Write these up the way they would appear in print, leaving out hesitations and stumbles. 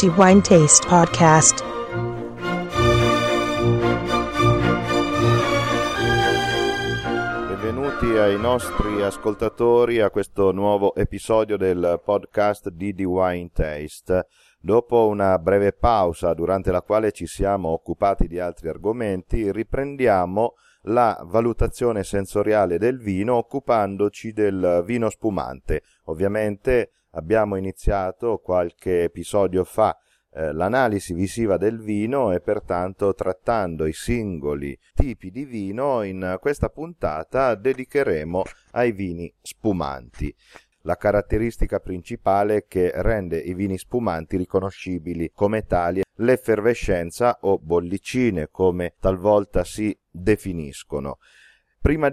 The Wine Taste podcast. Benvenuti ai nostri ascoltatori a questo nuovo episodio del podcast di The Wine Taste. Dopo una breve pausa durante la quale ci siamo occupati di altri argomenti, riprendiamo la valutazione sensoriale del vino occupandoci del vino spumante. Ovviamente abbiamo iniziato qualche episodio fa l'analisi visiva del vino e pertanto, trattando i singoli tipi di vino, in questa puntata dedicheremo ai vini spumanti. La caratteristica principale che rende i vini spumanti riconoscibili come tali è l'effervescenza, o bollicine come talvolta si definiscono. Prima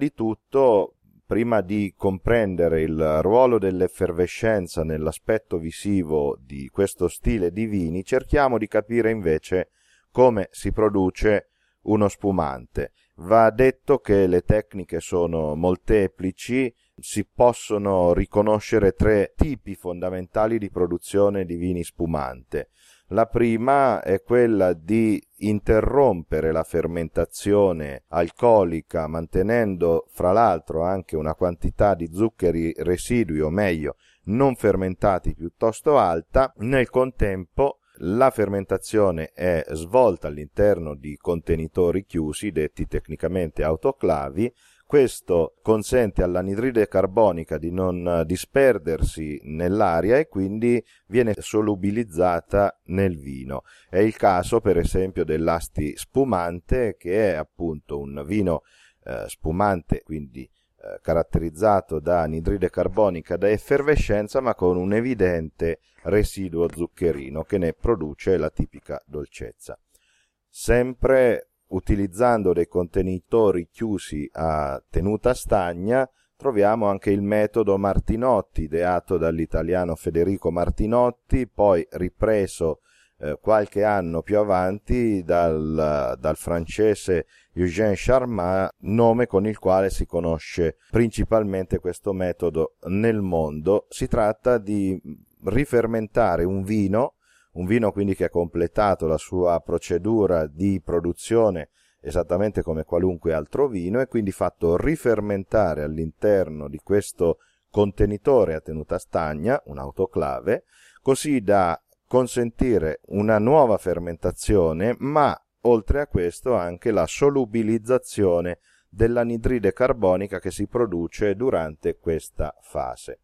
di comprendere il ruolo dell'effervescenza nell'aspetto visivo di questo stile di vini, cerchiamo di capire invece come si produce uno spumante. Va detto che le tecniche sono molteplici. Si possono riconoscere tre tipi fondamentali di produzione di vini spumante. La prima è quella di interrompere la fermentazione alcolica, mantenendo fra l'altro anche una quantità di zuccheri residui, o meglio non fermentati, piuttosto alta. Nel contempo la fermentazione è svolta all'interno di contenitori chiusi, detti tecnicamente autoclavi. Questo consente all'anidride carbonica di non disperdersi nell'aria e quindi viene solubilizzata nel vino. È il caso per esempio dell'asti spumante, che è appunto un vino spumante, quindi caratterizzato da anidride carbonica da effervescenza, ma con un evidente residuo zuccherino che ne produce la tipica dolcezza. Sempre utilizzando dei contenitori chiusi a tenuta stagna, troviamo anche il metodo Martinotti, ideato dall'italiano Federico Martinotti, poi ripreso qualche anno più avanti dal francese Eugène Charmat, nome con il quale si conosce principalmente questo metodo nel mondo. Si tratta di rifermentare un vino quindi che ha completato la sua procedura di produzione esattamente come qualunque altro vino, e quindi fatto rifermentare all'interno di questo contenitore a tenuta stagna, un autoclave, così da consentire una nuova fermentazione, ma oltre a questo anche la solubilizzazione dell'anidride carbonica che si produce durante questa fase.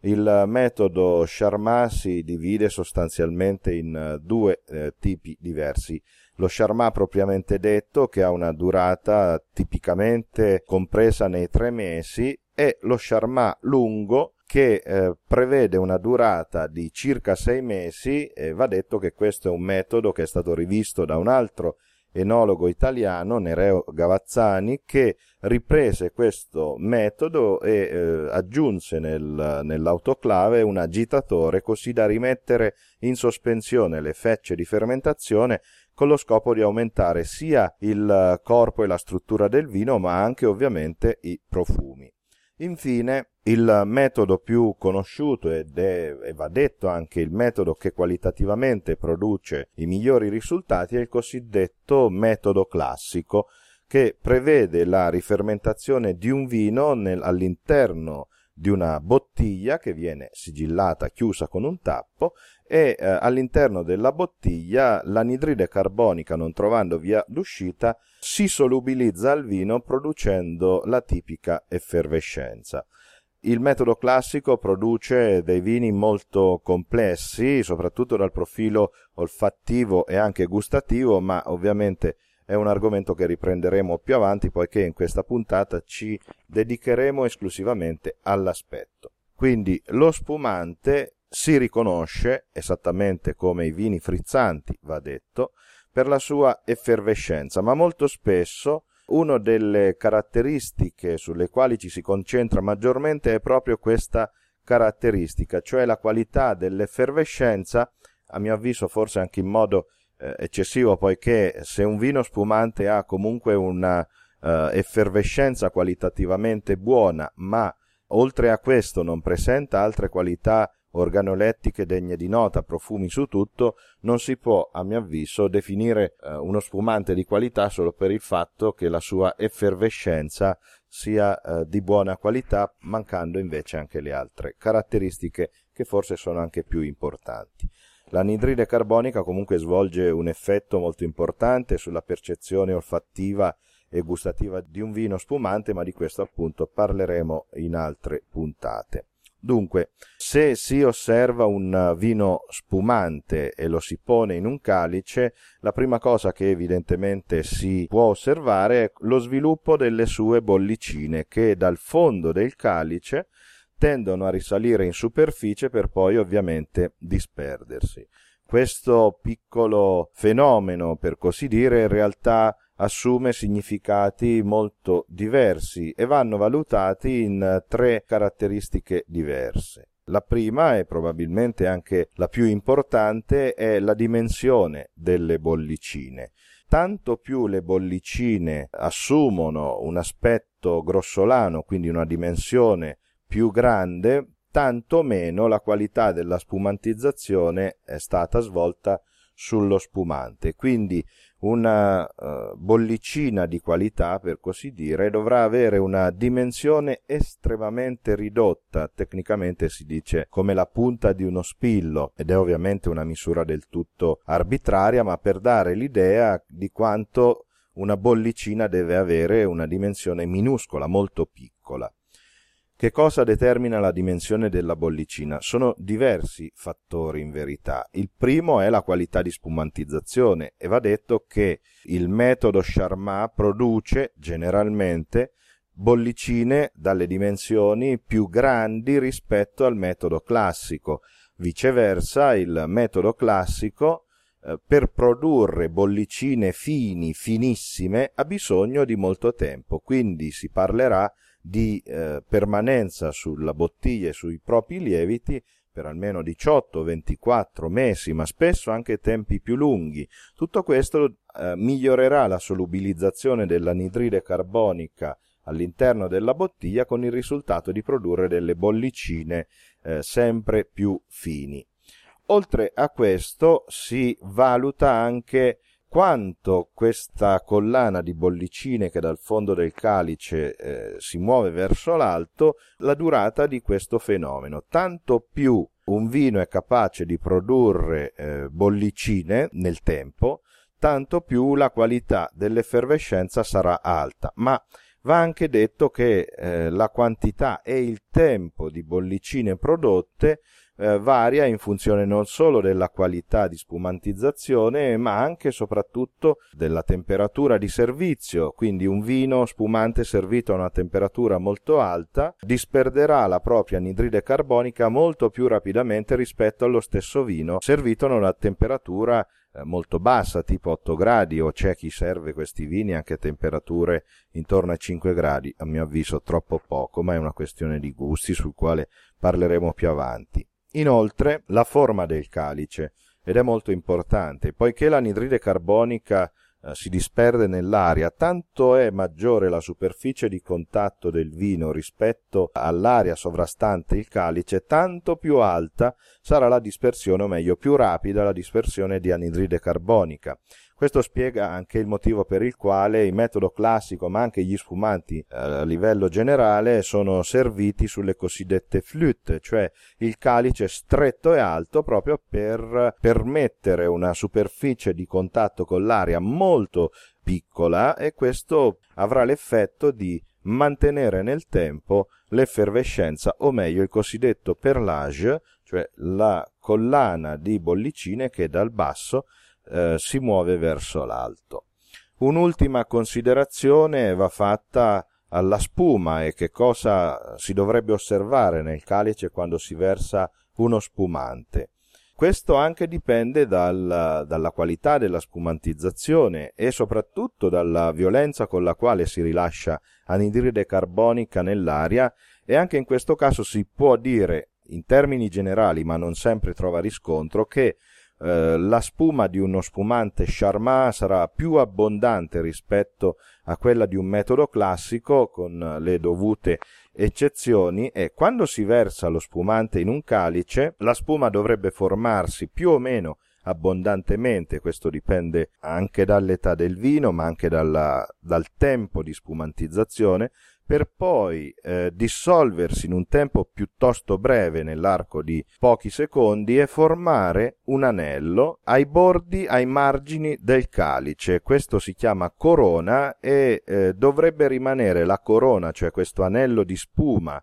Il metodo Charmat si divide sostanzialmente in due tipi diversi. Lo Charmat propriamente detto, che ha una durata tipicamente compresa nei 3 mesi, e lo Charmat lungo, che prevede una durata di circa 6 mesi. E va detto che questo è un metodo che è stato rivisto da un altro enologo italiano, Nereo Gavazzani, che riprese questo metodo e aggiunse nell'autoclave un agitatore, così da rimettere in sospensione le fecce di fermentazione, con lo scopo di aumentare sia il corpo e la struttura del vino, ma anche ovviamente i profumi. Infine, il metodo più conosciuto e va detto anche il metodo che qualitativamente produce i migliori risultati, è il cosiddetto metodo classico, che prevede la rifermentazione di un vino all'interno di una bottiglia che viene sigillata, chiusa con un tappo, e all'interno della bottiglia l'anidride carbonica, non trovando via d'uscita, si solubilizza al vino producendo la tipica effervescenza. Il metodo classico produce dei vini molto complessi, soprattutto dal profilo olfattivo e anche gustativo, ma ovviamente è un argomento che riprenderemo più avanti, poiché in questa puntata ci dedicheremo esclusivamente all'aspetto. Quindi lo spumante si riconosce, esattamente come i vini frizzanti, va detto, per la sua effervescenza, ma molto spesso una delle caratteristiche sulle quali ci si concentra maggiormente è proprio questa caratteristica, cioè la qualità dell'effervescenza, a mio avviso forse anche in modo eccessivo, poiché se un vino spumante ha comunque una effervescenza qualitativamente buona, ma oltre a questo non presenta altre qualità organolettiche degne di nota, profumi su tutto, non si può, a mio avviso, definire uno spumante di qualità solo per il fatto che la sua effervescenza sia di buona qualità, mancando invece anche le altre caratteristiche che forse sono anche più importanti. L'anidride carbonica comunque svolge un effetto molto importante sulla percezione olfattiva e gustativa di un vino spumante, ma di questo appunto parleremo in altre puntate. Dunque, se si osserva un vino spumante e lo si pone in un calice, la prima cosa che evidentemente si può osservare è lo sviluppo delle sue bollicine, che dal fondo del calice tendono a risalire in superficie per poi ovviamente disperdersi. Questo piccolo fenomeno, per così dire, in realtà assume significati molto diversi e vanno valutati in tre caratteristiche diverse. La prima, e probabilmente anche la più importante, è la dimensione delle bollicine. Tanto più le bollicine assumono un aspetto grossolano, quindi una dimensione più grande, tanto meno la qualità della spumantizzazione è stata svolta sullo spumante. Quindi una bollicina di qualità, per così dire, dovrà avere una dimensione estremamente ridotta, tecnicamente si dice come la punta di uno spillo, ed è ovviamente una misura del tutto arbitraria, ma per dare l'idea di quanto una bollicina deve avere una dimensione minuscola, molto piccola. Che cosa determina la dimensione della bollicina? Sono diversi fattori in verità. Il primo è la qualità di spumantizzazione, e va detto che il metodo Charmat produce generalmente bollicine dalle dimensioni più grandi rispetto al metodo classico. Viceversa, il metodo classico per produrre bollicine finissime ha bisogno di molto tempo, quindi si parlerà di permanenza sulla bottiglia e sui propri lieviti per almeno 18-24 mesi, ma spesso anche tempi più lunghi. Tutto questo migliorerà la solubilizzazione dell'anidride carbonica all'interno della bottiglia, con il risultato di produrre delle bollicine sempre più fini. Oltre a questo si valuta anche quanto questa collana di bollicine che dal fondo del calice si muove verso l'alto, la durata di questo fenomeno. Tanto più un vino è capace di produrre bollicine nel tempo, tanto più la qualità dell'effervescenza sarà alta, ma va anche detto che la quantità e il tempo di bollicine prodotte varia in funzione non solo della qualità di spumantizzazione, ma anche e soprattutto della temperatura di servizio. Quindi un vino spumante servito a una temperatura molto alta disperderà la propria anidride carbonica molto più rapidamente rispetto allo stesso vino servito a una temperatura molto bassa, tipo 8 gradi, o c'è chi serve questi vini anche a temperature intorno ai 5 gradi, a mio avviso troppo poco, ma è una questione di gusti sul quale parleremo più avanti. Inoltre, la forma del calice, ed è molto importante, poiché l'anidride carbonica si disperde nell'aria, tanto è maggiore la superficie di contatto del vino rispetto all'aria sovrastante il calice, tanto più alta sarà la dispersione, o meglio più rapida la dispersione di anidride carbonica. Questo spiega anche il motivo per il quale il metodo classico, ma anche gli sfumanti a livello generale, sono serviti sulle cosiddette flûte, cioè il calice stretto e alto, proprio per permettere una superficie di contatto con l'aria molto piccola, e questo avrà l'effetto di mantenere nel tempo l'effervescenza, o meglio il cosiddetto perlage, cioè la collana di bollicine che dal basso si muove verso l'alto. Un'ultima considerazione va fatta alla spuma, e che cosa si dovrebbe osservare nel calice quando si versa uno spumante. Questo anche dipende dalla qualità della spumantizzazione e soprattutto dalla violenza con la quale si rilascia anidride carbonica nell'aria, e anche in questo caso si può dire in termini generali, ma non sempre trova riscontro, che la spuma di uno spumante Charmat sarà più abbondante rispetto a quella di un metodo classico con le dovute eccezioni, e quando si versa lo spumante in un calice la spuma dovrebbe formarsi più o meno abbondantemente, questo dipende anche dall'età del vino ma anche dal tempo di spumantizzazione, per poi dissolversi in un tempo piuttosto breve, nell'arco di pochi secondi, e formare un anello ai bordi, ai margini del calice. Questo si chiama corona e dovrebbe rimanere la corona, cioè questo anello di spuma,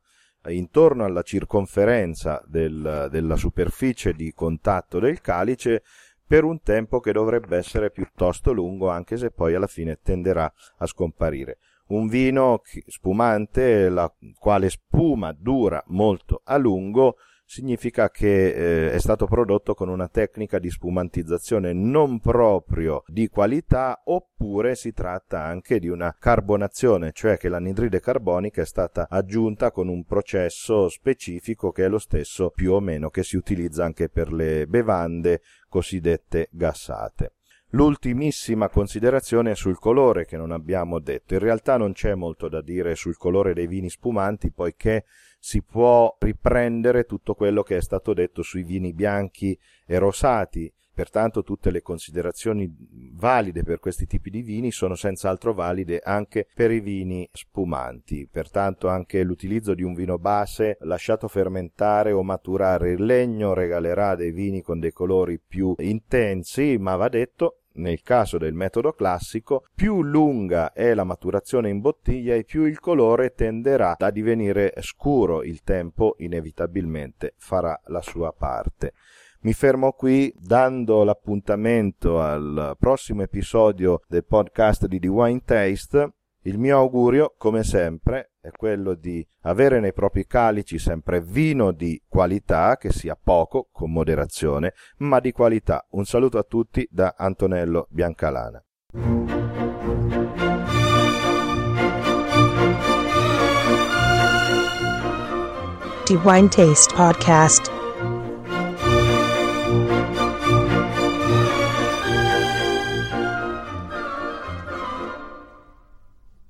intorno alla circonferenza della superficie di contatto del calice, per un tempo che dovrebbe essere piuttosto lungo, anche se poi alla fine tenderà a scomparire. Un vino spumante, la quale spuma dura molto a lungo, significa che è stato prodotto con una tecnica di spumantizzazione non proprio di qualità, oppure si tratta anche di una carbonazione, cioè che l'anidride carbonica è stata aggiunta con un processo specifico che è lo stesso più o meno che si utilizza anche per le bevande cosiddette gassate. L'ultimissima considerazione è sul colore, che non abbiamo detto. In realtà non c'è molto da dire sul colore dei vini spumanti, poiché si può riprendere tutto quello che è stato detto sui vini bianchi e rosati. Pertanto tutte le considerazioni valide per questi tipi di vini sono senz'altro valide anche per i vini spumanti. Pertanto anche l'utilizzo di un vino base lasciato fermentare o maturare in legno regalerà dei vini con dei colori più intensi, ma va detto, nel caso del metodo classico, più lunga è la maturazione in bottiglia e più il colore tenderà a divenire scuro. Il tempo inevitabilmente farà la sua parte. Mi fermo qui, dando l'appuntamento al prossimo episodio del podcast di The Wine Taste. Il mio augurio, come sempre, è quello di avere nei propri calici sempre vino di qualità, che sia poco, con moderazione, ma di qualità. Un saluto a tutti da Antonello Biancalana. The Wine Taste Podcast.